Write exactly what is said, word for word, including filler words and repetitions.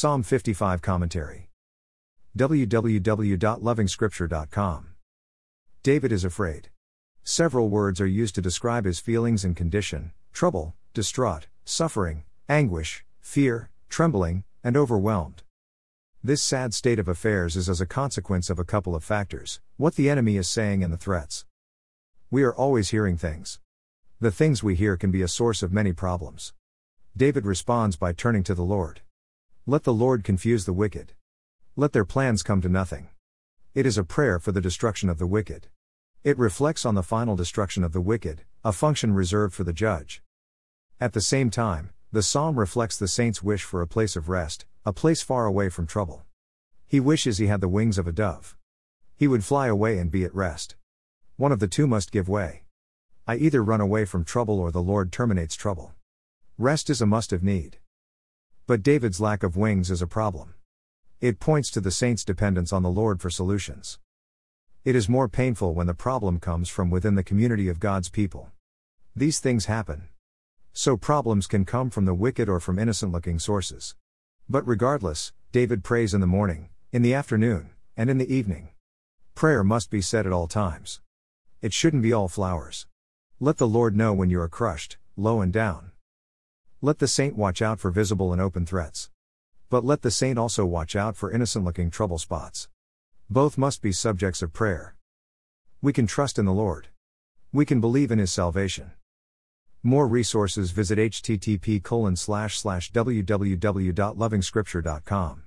Psalm fifty-five Commentary. w w w dot loving scripture dot com. David is afraid. Several words are used to describe his feelings and condition: trouble, distraught, suffering, anguish, fear, trembling, and overwhelmed. This sad state of affairs is as a consequence of a couple of factors: what the enemy is saying and the threats. We are always hearing things. The things we hear can be a source of many problems. David responds by turning to the Lord. Let the Lord confuse the wicked. Let their plans come to nothing. It is a prayer for the destruction of the wicked. It reflects on the final destruction of the wicked, a function reserved for the judge. At the same time, the psalm reflects the saint's wish for a place of rest, a place far away from trouble. He wishes he had the wings of a dove. He would fly away and be at rest. One of the two must give way. I either run away from trouble or the Lord terminates trouble. Rest is a must of need. But David's lack of wings is a problem. It points to the saint's dependence on the Lord for solutions. It is more painful when the problem comes from within the community of God's people. These things happen. So problems can come from the wicked or from innocent-looking sources. But regardless, David prays in the morning, in the afternoon, and in the evening. Prayer must be said at all times. It shouldn't be all flowers. Let the Lord know when you are crushed, low and down. Let the saint watch out for visible and open threats. But let the saint also watch out for innocent-looking trouble spots. Both must be subjects of prayer. We can trust in the Lord. We can believe in His salvation. More resources, visit h t t p colon slash slash w w w dot loving scripture dot com.